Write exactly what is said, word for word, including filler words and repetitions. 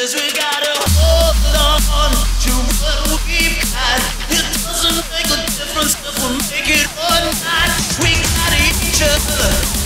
'Cause we gotta hold on to what we've got. It doesn't make a difference if we make it or not. We got each other.